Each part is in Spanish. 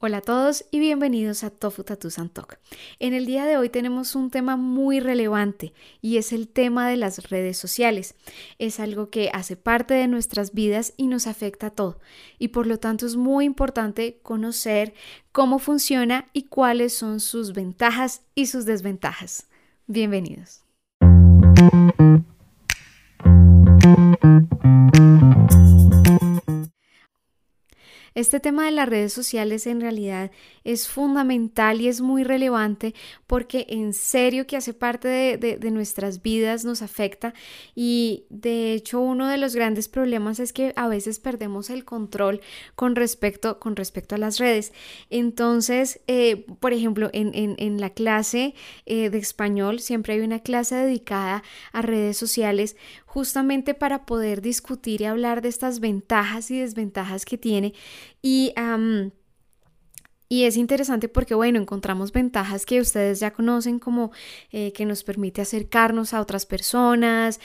Hola a todos y bienvenidos a Tofu Tattoo Santok. En el día de hoy tenemos un tema muy relevante y es el tema de las redes sociales. Es algo que hace parte de nuestras vidas y nos afecta a todo, y por lo tanto es muy importante conocer cómo funciona y cuáles son sus ventajas y sus desventajas. Bienvenidos. Este tema de las redes sociales en realidad es fundamental y es muy relevante porque en serio que hace parte de nuestras vidas, nos afecta, y de hecho uno de los grandes problemas es que a veces perdemos el control con respecto a las redes. Entonces, por ejemplo, en la clase de español siempre hay una clase dedicada a redes sociales justamente para poder discutir y hablar de estas ventajas y desventajas que tiene. Y es interesante porque, bueno, encontramos ventajas que ustedes ya conocen, como que nos permite acercarnos a otras personas,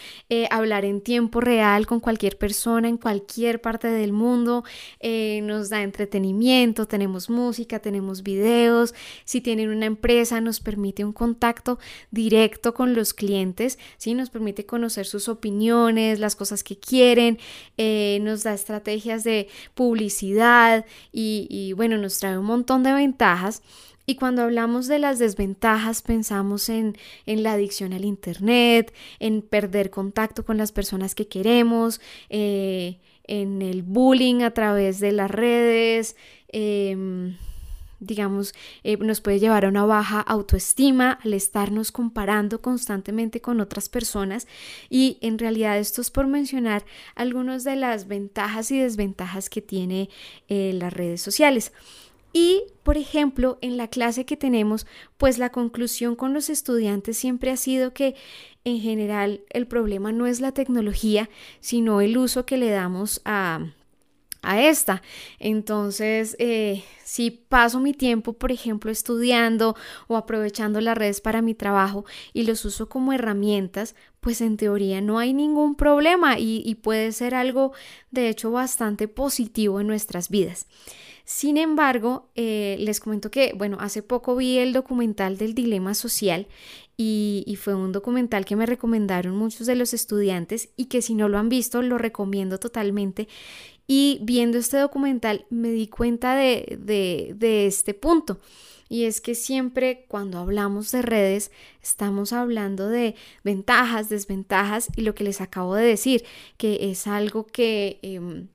hablar en tiempo real con cualquier persona en cualquier parte del mundo, nos da entretenimiento, tenemos música, tenemos videos. Si tienen una empresa, nos permite un contacto directo con los clientes, ¿sí? Nos permite conocer sus opiniones, las cosas que quieren, nos da estrategias de publicidad y bueno, nos trae un montón de ventajas. Y cuando hablamos de las desventajas, pensamos en la adicción al internet, en perder contacto con las personas que queremos, en el bullying a través de las redes, nos puede llevar a una baja autoestima al estarnos comparando constantemente con otras personas. Y en realidad esto es por mencionar algunas de las ventajas y desventajas que tiene las redes sociales. Y, por ejemplo, en la clase que tenemos, pues la conclusión con los estudiantes siempre ha sido que en general el problema no es la tecnología, sino el uso que le damos a esta. Entonces, si paso mi tiempo, por ejemplo, estudiando o aprovechando las redes para mi trabajo y los uso como herramientas, pues en teoría no hay ningún problema y puede ser algo, de hecho, bastante positivo en nuestras vidas. Sin embargo, les comento que, bueno, hace poco vi el documental del Dilema Social y fue un documental que me recomendaron muchos de los estudiantes y que si no lo han visto, lo recomiendo totalmente. Y viendo este documental me di cuenta de este punto. Y es que siempre cuando hablamos de redes estamos hablando de ventajas, desventajas y lo que les acabo de decir, que es algo que...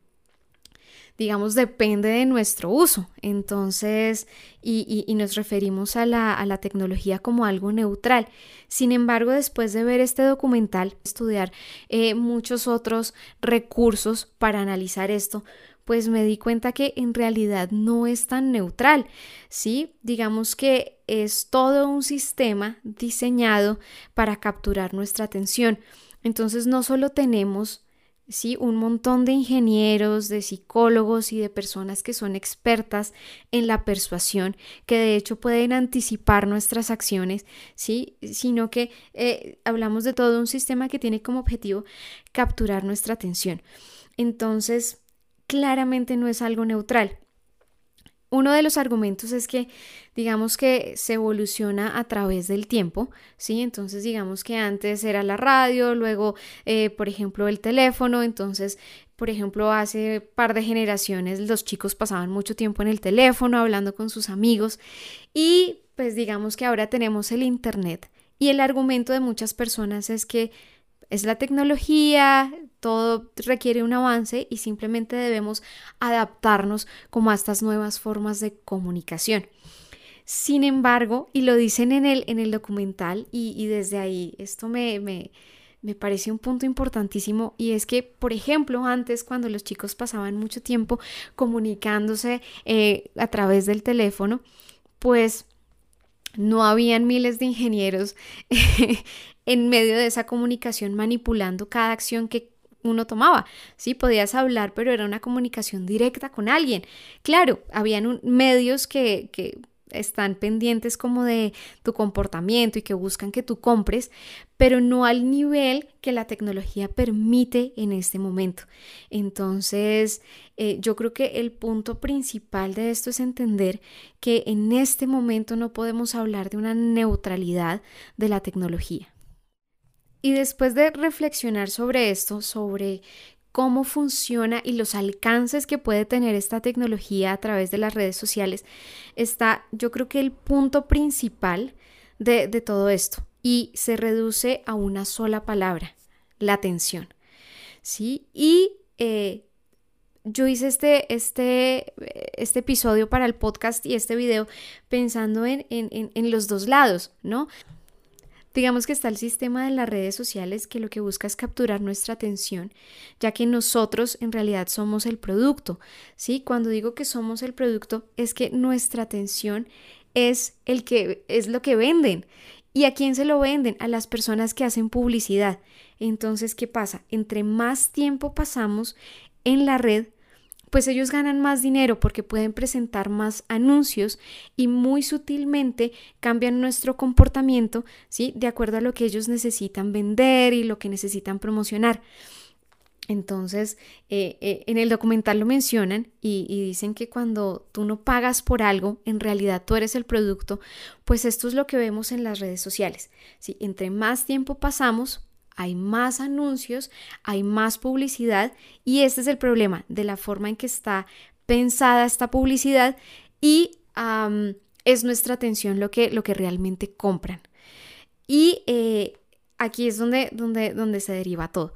depende de nuestro uso. Entonces, y nos referimos a la tecnología como algo neutral. Sin embargo, después de ver este documental, estudiar muchos otros recursos para analizar esto, pues me di cuenta que en realidad no es tan neutral, ¿sí? Digamos que es todo un sistema diseñado para capturar nuestra atención. Entonces, no solo tenemos... sí, un montón de ingenieros, de psicólogos y de personas que son expertas en la persuasión, que de hecho pueden anticipar nuestras acciones, ¿sí? Sino que hablamos de todo un sistema que tiene como objetivo capturar nuestra atención. Entonces, claramente no es algo neutral. Uno de los argumentos es que, digamos que se evoluciona a través del tiempo, ¿sí? Entonces, digamos que antes era la radio, luego, por ejemplo, el teléfono. Entonces, por ejemplo, hace par de generaciones los chicos pasaban mucho tiempo en el teléfono hablando con sus amigos y pues digamos que ahora tenemos el internet. Y el argumento de muchas personas es que es la tecnología, todo requiere un avance y simplemente debemos adaptarnos como a estas nuevas formas de comunicación. Sin embargo, y lo dicen en el documental y desde ahí esto me parece un punto importantísimo, y es que, por ejemplo, antes cuando los chicos pasaban mucho tiempo comunicándose a través del teléfono, pues no habían miles de ingenieros en medio de esa comunicación manipulando cada acción que uno tomaba. Sí, podías hablar, pero era una comunicación directa con alguien. Claro, habían medios que están pendientes como de tu comportamiento y que buscan que tú compres, pero no al nivel que la tecnología permite en este momento. Entonces, yo creo que el punto principal de esto es entender que en este momento no podemos hablar de una neutralidad de la tecnología. Y después de reflexionar sobre esto, sobre cómo funciona y los alcances que puede tener esta tecnología a través de las redes sociales, está, yo creo que el punto principal de todo esto, y se reduce a una sola palabra: la atención, ¿sí? Y yo hice este episodio para el podcast y este video pensando en los dos lados, ¿no? Digamos que está el sistema de las redes sociales, que lo que busca es capturar nuestra atención, ya que nosotros en realidad somos el producto, ¿sí? Cuando digo que somos el producto es que nuestra atención es lo que venden. ¿Y a quién se lo venden? A las personas que hacen publicidad. Entonces, ¿qué pasa? Entre más tiempo pasamos en la red, pues ellos ganan más dinero porque pueden presentar más anuncios y muy sutilmente cambian nuestro comportamiento, ¿sí? De acuerdo a lo que ellos necesitan vender y lo que necesitan promocionar. Entonces, en el documental lo mencionan y dicen que cuando tú no pagas por algo, en realidad tú eres el producto. Pues esto es lo que vemos en las redes sociales, ¿sí? Entre más tiempo pasamos, hay más anuncios, hay más publicidad, y este es el problema de la forma en que está pensada esta publicidad, y es nuestra atención lo que realmente compran. Y aquí es donde se deriva todo,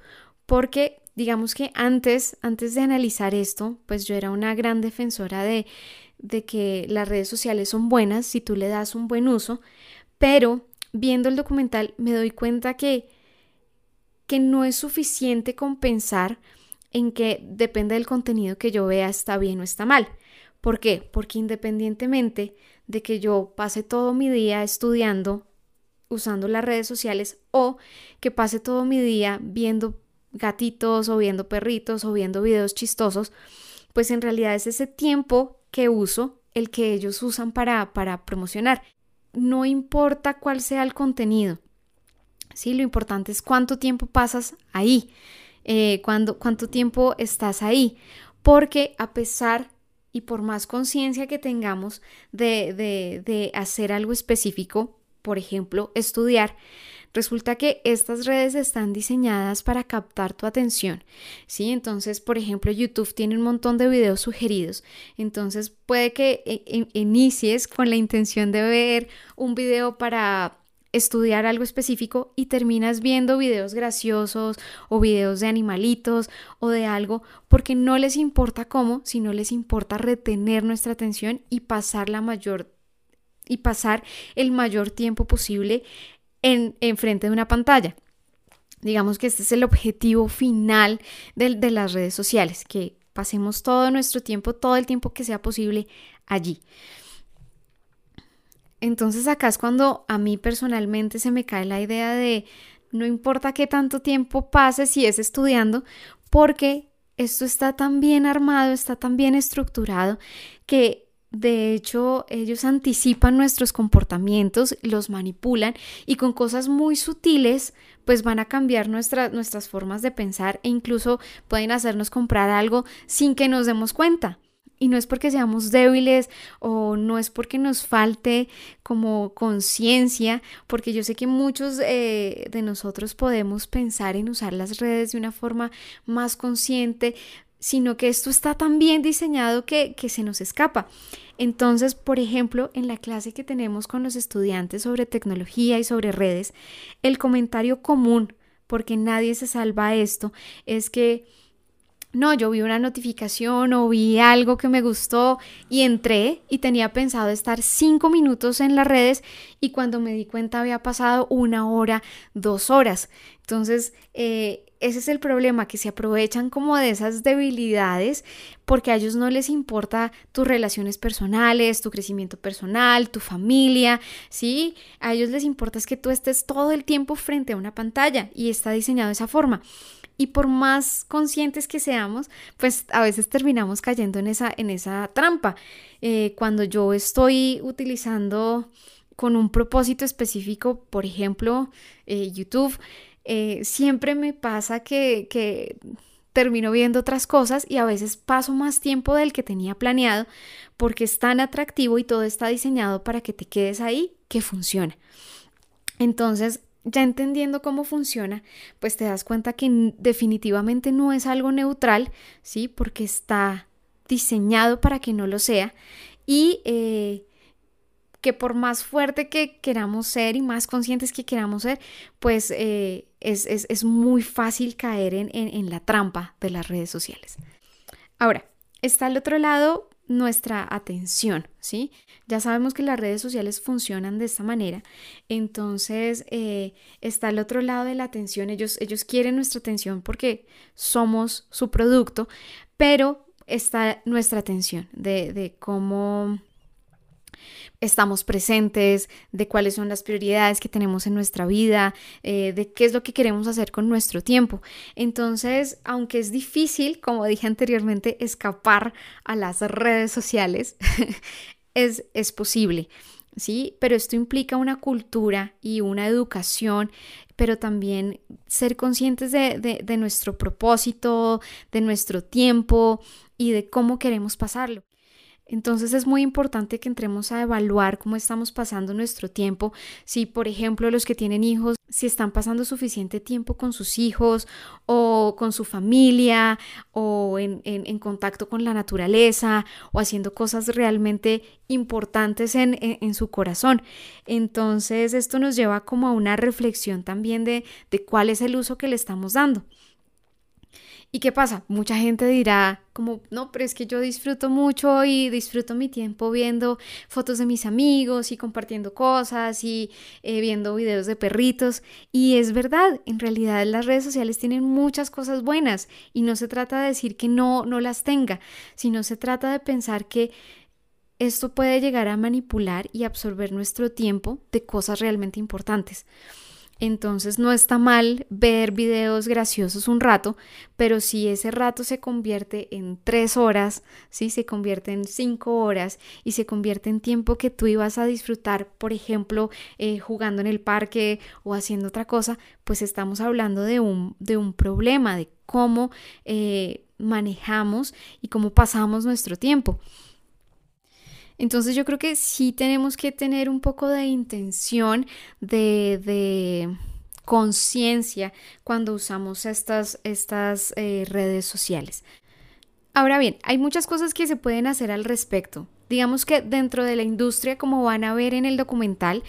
porque digamos que antes de analizar esto, pues yo era una gran defensora de que las redes sociales son buenas si tú le das un buen uso, pero viendo el documental me doy cuenta que no es suficiente con pensar en que depende del contenido que yo vea está bien o está mal. ¿Por qué? Porque independientemente de que yo pase todo mi día estudiando, usando las redes sociales, o que pase todo mi día viendo gatitos o viendo perritos o viendo videos chistosos, pues en realidad es ese tiempo que uso el que ellos usan para promocionar. No importa cuál sea el contenido. Sí, lo importante es cuánto tiempo pasas ahí, cuánto tiempo estás ahí, porque a pesar y por más conciencia que tengamos de hacer algo específico, por ejemplo, estudiar, resulta que estas redes están diseñadas para captar tu atención, ¿sí? Entonces, por ejemplo, YouTube tiene un montón de videos sugeridos, entonces puede que inicies con la intención de ver un video para estudiar algo específico y terminas viendo videos graciosos o videos de animalitos o de algo, porque no les importa cómo, sino les importa retener nuestra atención y pasar el mayor tiempo posible en frente de una pantalla. Digamos que este es el objetivo final de las redes sociales, que pasemos todo nuestro tiempo, todo el tiempo que sea posible allí. Entonces acá es cuando a mí personalmente se me cae la idea de no importa qué tanto tiempo pase si es estudiando, porque esto está tan bien armado, está tan bien estructurado, que de hecho ellos anticipan nuestros comportamientos, los manipulan y con cosas muy sutiles pues van a cambiar nuestras formas de pensar, e incluso pueden hacernos comprar algo sin que nos demos cuenta. Y no es porque seamos débiles o no es porque nos falte como conciencia, porque yo sé que muchos de nosotros podemos pensar en usar las redes de una forma más consciente, sino que esto está tan bien diseñado que se nos escapa. Entonces, por ejemplo, en la clase que tenemos con los estudiantes sobre tecnología y sobre redes, el comentario común, porque nadie se salva a esto, es que no, yo vi una notificación o vi algo que me gustó y entré y tenía pensado estar 5 minutos en las redes, y cuando me di cuenta había pasado 1 hora, 2 horas. Entonces, ese es el problema, que se aprovechan como de esas debilidades, porque a ellos no les importa tus relaciones personales, tu crecimiento personal, tu familia, ¿sí? A ellos les importa es que tú estés todo el tiempo frente a una pantalla, y está diseñado de esa forma. Y por más conscientes que seamos, pues a veces terminamos cayendo en esa trampa. Cuando yo estoy utilizando con un propósito específico, por ejemplo, YouTube, siempre me pasa que termino viendo otras cosas y a veces paso más tiempo del que tenía planeado porque es tan atractivo y todo está diseñado para que te quedes ahí, que funciona. Entonces, ya entendiendo cómo funciona, pues te das cuenta que definitivamente no es algo neutral, ¿sí? Porque está diseñado para que no lo sea y que por más fuerte que queramos ser y más conscientes que queramos ser, pues es muy fácil caer en la trampa de las redes sociales. Ahora, está al otro lado nuestra atención, ¿sí? Ya sabemos que las redes sociales funcionan de esta manera, entonces está al otro lado de la atención, ellos quieren nuestra atención porque somos su producto, pero está nuestra atención de cómo estamos presentes, de cuáles son las prioridades que tenemos en nuestra vida, de qué es lo que queremos hacer con nuestro tiempo. Entonces, aunque es difícil, como dije anteriormente, escapar a las redes sociales, es posible, ¿sí? Pero esto implica una cultura y una educación, pero también ser conscientes de nuestro propósito, de nuestro tiempo y de cómo queremos pasarlo. Entonces es muy importante que entremos a evaluar cómo estamos pasando nuestro tiempo, si por ejemplo los que tienen hijos, si están pasando suficiente tiempo con sus hijos o con su familia o en contacto con la naturaleza o haciendo cosas realmente importantes en su corazón. Entonces esto nos lleva como a una reflexión también de cuál es el uso que le estamos dando. ¿Y qué pasa? Mucha gente dirá como, no, pero es que yo disfruto mucho y disfruto mi tiempo viendo fotos de mis amigos y compartiendo cosas y viendo videos de perritos. Y es verdad, en realidad las redes sociales tienen muchas cosas buenas y no se trata de decir que no las tenga, sino se trata de pensar que esto puede llegar a manipular y absorber nuestro tiempo de cosas realmente importantes. Entonces no está mal ver videos graciosos un rato, pero si ese rato se convierte en 3 horas, ¿sí? Se convierte en 5 horas y se convierte en tiempo que tú ibas a disfrutar, por ejemplo, jugando en el parque o haciendo otra cosa, pues estamos hablando de un problema, de cómo manejamos y cómo pasamos nuestro tiempo. Entonces yo creo que sí tenemos que tener un poco de intención, de conciencia cuando usamos estas redes sociales. Ahora bien, hay muchas cosas que se pueden hacer al respecto. Digamos que dentro de la industria, como van a ver en el documental,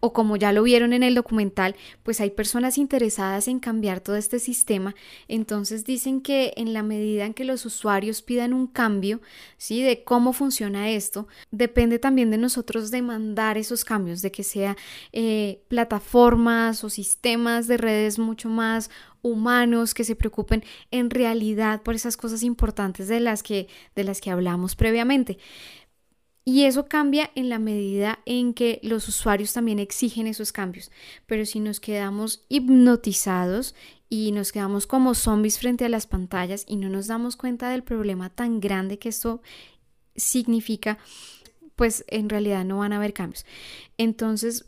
o como ya lo vieron en el documental, pues hay personas interesadas en cambiar todo este sistema. Entonces dicen que en la medida en que los usuarios pidan un cambio, ¿sí? De cómo funciona esto, depende también de nosotros demandar esos cambios, de que sea plataformas o sistemas de redes mucho más humanos, que se preocupen en realidad por esas cosas importantes de las que hablamos previamente. Y eso cambia en la medida en que los usuarios también exigen esos cambios. Pero si nos quedamos hipnotizados y nos quedamos como zombies frente a las pantallas y no nos damos cuenta del problema tan grande que esto significa, pues en realidad no van a haber cambios. Entonces,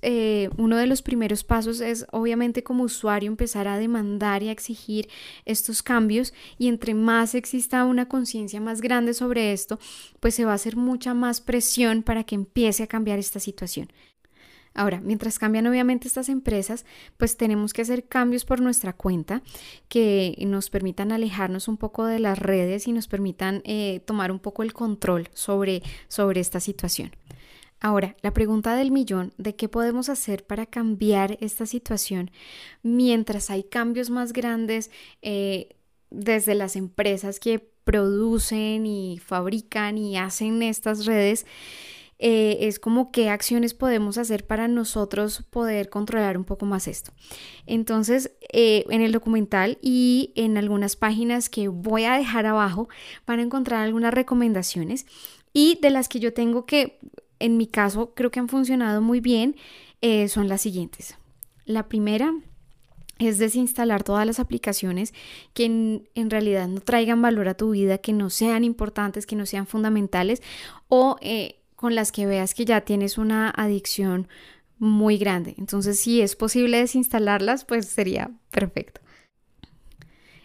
uno de los primeros pasos es obviamente como usuario empezar a demandar y a exigir estos cambios, y entre más exista una conciencia más grande sobre esto, pues se va a hacer mucha más presión para que empiece a cambiar esta situación. Ahora, mientras cambian obviamente estas empresas, pues tenemos que hacer cambios por nuestra cuenta que nos permitan alejarnos un poco de las redes y nos permitan tomar un poco el control sobre esta situación. Ahora, la pregunta del millón de qué podemos hacer para cambiar esta situación mientras hay cambios más grandes desde las empresas que producen y fabrican y hacen estas redes. Es como qué acciones podemos hacer para nosotros poder controlar un poco más esto. Entonces, en el documental y en algunas páginas que voy a dejar abajo van a encontrar algunas recomendaciones, y de las que yo tengo que, en mi caso, creo que han funcionado muy bien, son las siguientes. La primera es desinstalar todas las aplicaciones que en realidad no traigan valor a tu vida, que no sean importantes, que no sean fundamentales, o con las que veas que ya tienes una adicción muy grande. Entonces, si es posible desinstalarlas, pues sería perfecto.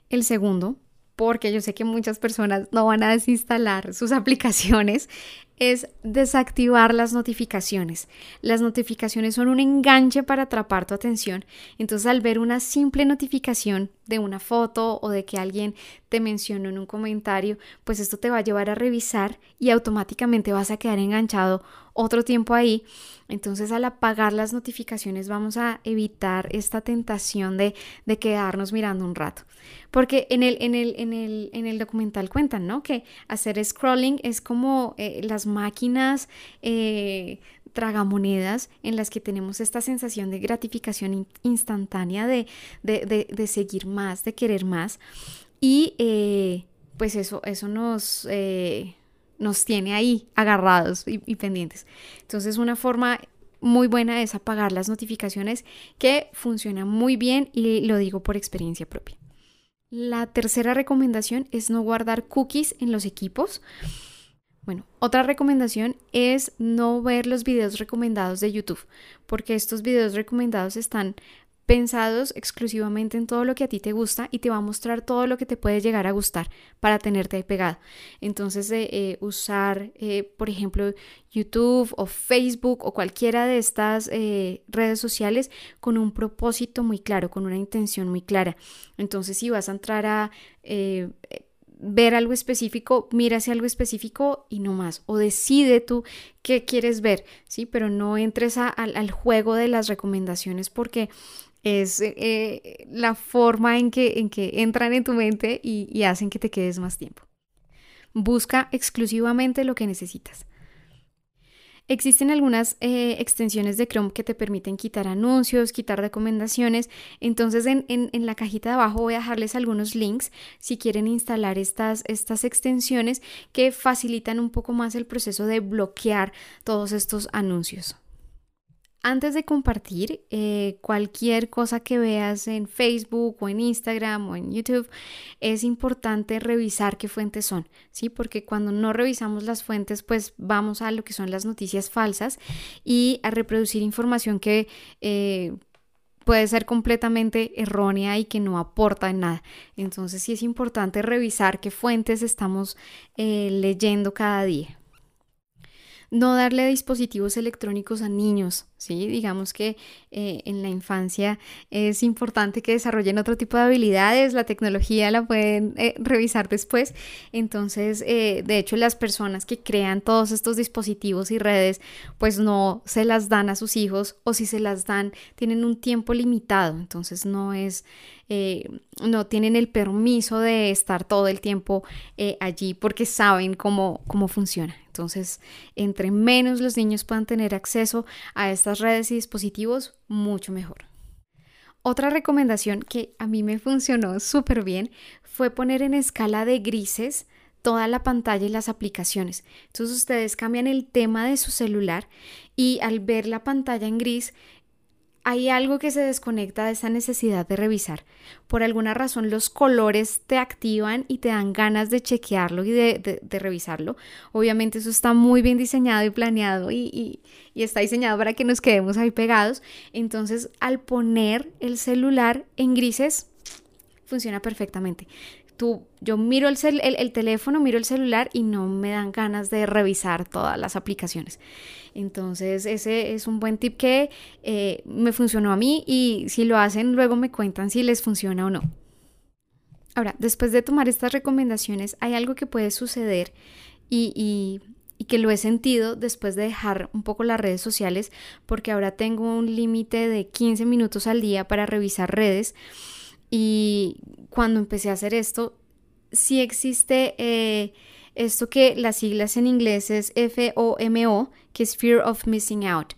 El segundo, porque yo sé que muchas personas no van a desinstalar sus aplicaciones, es desactivar las notificaciones. Las notificaciones son un enganche para atrapar tu atención. Entonces, al ver una simple notificación de una foto o de que alguien te mencionó en un comentario, pues esto te va a llevar a revisar y automáticamente vas a quedar enganchado otro tiempo ahí. Entonces, al apagar las notificaciones vamos a evitar esta tentación de quedarnos mirando un rato. Porque en el documental cuentan, ¿no?, que hacer scrolling es como las máquinas tragamonedas en las que tenemos esta sensación de gratificación instantánea de seguir más, de querer más, y pues eso nos tiene ahí agarrados y pendientes. Entonces, una forma muy buena es apagar las notificaciones, que funciona muy bien y lo digo por experiencia propia. La tercera recomendación es no guardar cookies en los equipos. Bueno, otra recomendación es no ver los videos recomendados de YouTube, porque estos videos recomendados están pensados exclusivamente en todo lo que a ti te gusta y te va a mostrar todo lo que te puede llegar a gustar para tenerte ahí pegado. Entonces, usar, por ejemplo, YouTube o Facebook o cualquiera de estas redes sociales con un propósito muy claro, con una intención muy clara. Entonces, si vas a entrar a ver algo específico, mira hacia algo específico y no más, o decide tú qué quieres ver, ¿sí? Pero no entres al juego de las recomendaciones, porque es la forma en que entran en tu mente y hacen que te quedes más tiempo. Busca exclusivamente lo que necesitas. Existen algunas extensiones de Chrome que te permiten quitar anuncios, quitar recomendaciones. Entonces, en la cajita de abajo voy a dejarles algunos links si quieren instalar estas extensiones que facilitan un poco más el proceso de bloquear todos estos anuncios. Antes de compartir cualquier cosa que veas en Facebook o en Instagram o en YouTube, es importante revisar qué fuentes son, ¿sí? Porque cuando no revisamos las fuentes, pues vamos a lo que son las noticias falsas y a reproducir información que puede ser completamente errónea y que no aporta en nada. Entonces, sí es importante revisar qué fuentes estamos leyendo cada día. No darle dispositivos electrónicos a niños, ¿sí? Digamos que en la infancia es importante que desarrollen otro tipo de habilidades. La tecnología la pueden revisar después. Entonces, de hecho, las personas que crean todos estos dispositivos y redes, pues no se las dan a sus hijos, o si se las dan, tienen un tiempo limitado. Entonces, no tienen el permiso de estar todo el tiempo allí, porque saben cómo funciona. Entonces, entre menos los niños puedan tener acceso a estas redes y dispositivos, mucho mejor. Otra recomendación que a mí me funcionó súper bien fue poner en escala de grises toda la pantalla y las aplicaciones. Entonces, ustedes cambian el tema de su celular y al ver la pantalla en gris, hay algo que se desconecta de esa necesidad de revisar. Por alguna razón, los colores te activan y te dan ganas de chequearlo y de revisarlo. Obviamente, eso está muy bien diseñado y planeado y está diseñado para que nos quedemos ahí pegados. Entonces, al poner el celular en grises, funciona perfectamente. Yo miro el teléfono, miro el celular y no me dan ganas de revisar todas las aplicaciones. Entonces, ese es un buen tip que me funcionó a mí, y si lo hacen, luego me cuentan si les funciona o no. Ahora, después de tomar estas recomendaciones, hay algo que puede suceder y que lo he sentido después de dejar un poco las redes sociales, porque ahora tengo un límite de 15 minutos al día para revisar redes. Y cuando empecé a hacer esto, sí existe Esto que las siglas en inglés es FOMO, que es Fear of Missing Out.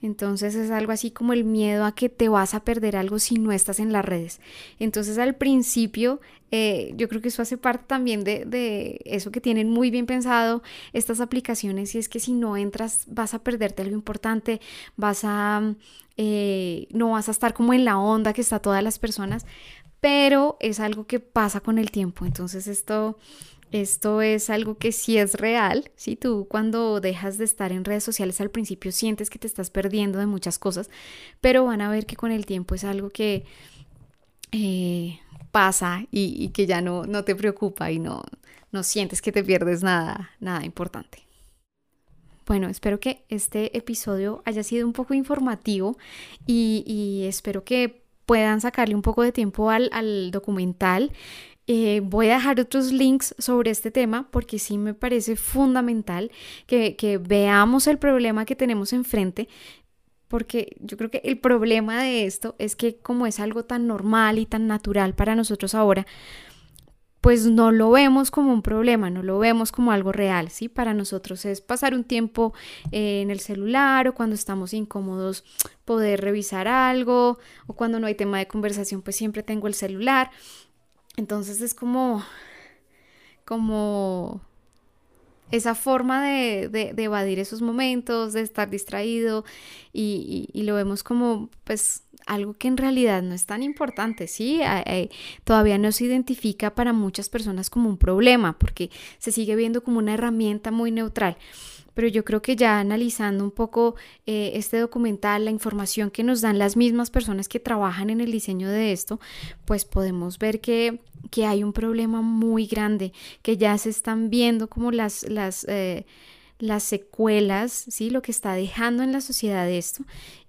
Entonces es algo así como el miedo a que te vas a perder algo si no estás en las redes. Entonces al principio yo creo que eso hace parte también de eso que tienen muy bien pensado estas aplicaciones, y es que si no entras vas a perderte algo importante, no vas a estar como en la onda que está todas las personas, pero es algo que pasa con el tiempo. Entonces esto es algo que sí es real, ¿sí? Tú cuando dejas de estar en redes sociales al principio sientes que te estás perdiendo de muchas cosas, pero van a ver que con el tiempo es algo que pasa y que ya no te preocupa y no sientes que te pierdes nada importante. Bueno, espero que este episodio haya sido un poco informativo y espero que puedan sacarle un poco de tiempo al documental. Voy a dejar otros links sobre este tema porque sí me parece fundamental que veamos el problema que tenemos enfrente, porque yo creo que el problema de esto es que como es algo tan normal y tan natural para nosotros ahora, pues no lo vemos como un problema, no lo vemos como algo real, ¿sí? Para nosotros es pasar un tiempo en el celular, o cuando estamos incómodos poder revisar algo, o cuando no hay tema de conversación pues siempre tengo el celular. Entonces es como esa forma de evadir esos momentos, de estar distraído, y lo vemos como pues algo que en realidad no es tan importante, ¿sí? Todavía no se identifica para muchas personas como un problema porque se sigue viendo como una herramienta muy neutral. Pero yo creo que ya analizando un poco este documental, la información que nos dan las mismas personas que trabajan en el diseño de esto, pues podemos ver que hay un problema muy grande, que ya se están viendo como las secuelas, ¿sí? Lo que está dejando en la sociedad esto,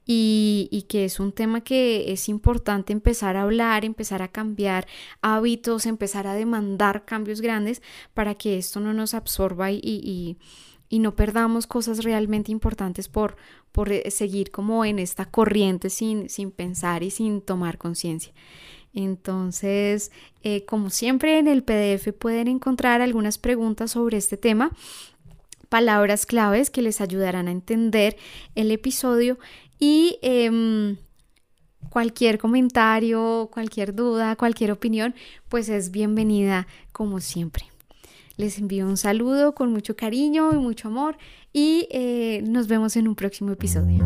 y que es un tema que es importante empezar a hablar, empezar a cambiar hábitos, empezar a demandar cambios grandes para que esto no nos absorba y no perdamos cosas realmente importantes por seguir como en esta corriente sin pensar y sin tomar conciencia. Entonces, como siempre, en el PDF pueden encontrar algunas preguntas sobre este tema, palabras claves que les ayudarán a entender el episodio, y cualquier comentario, cualquier duda, cualquier opinión, pues es bienvenida como siempre. Les envío un saludo con mucho cariño y mucho amor, y nos vemos en un próximo episodio.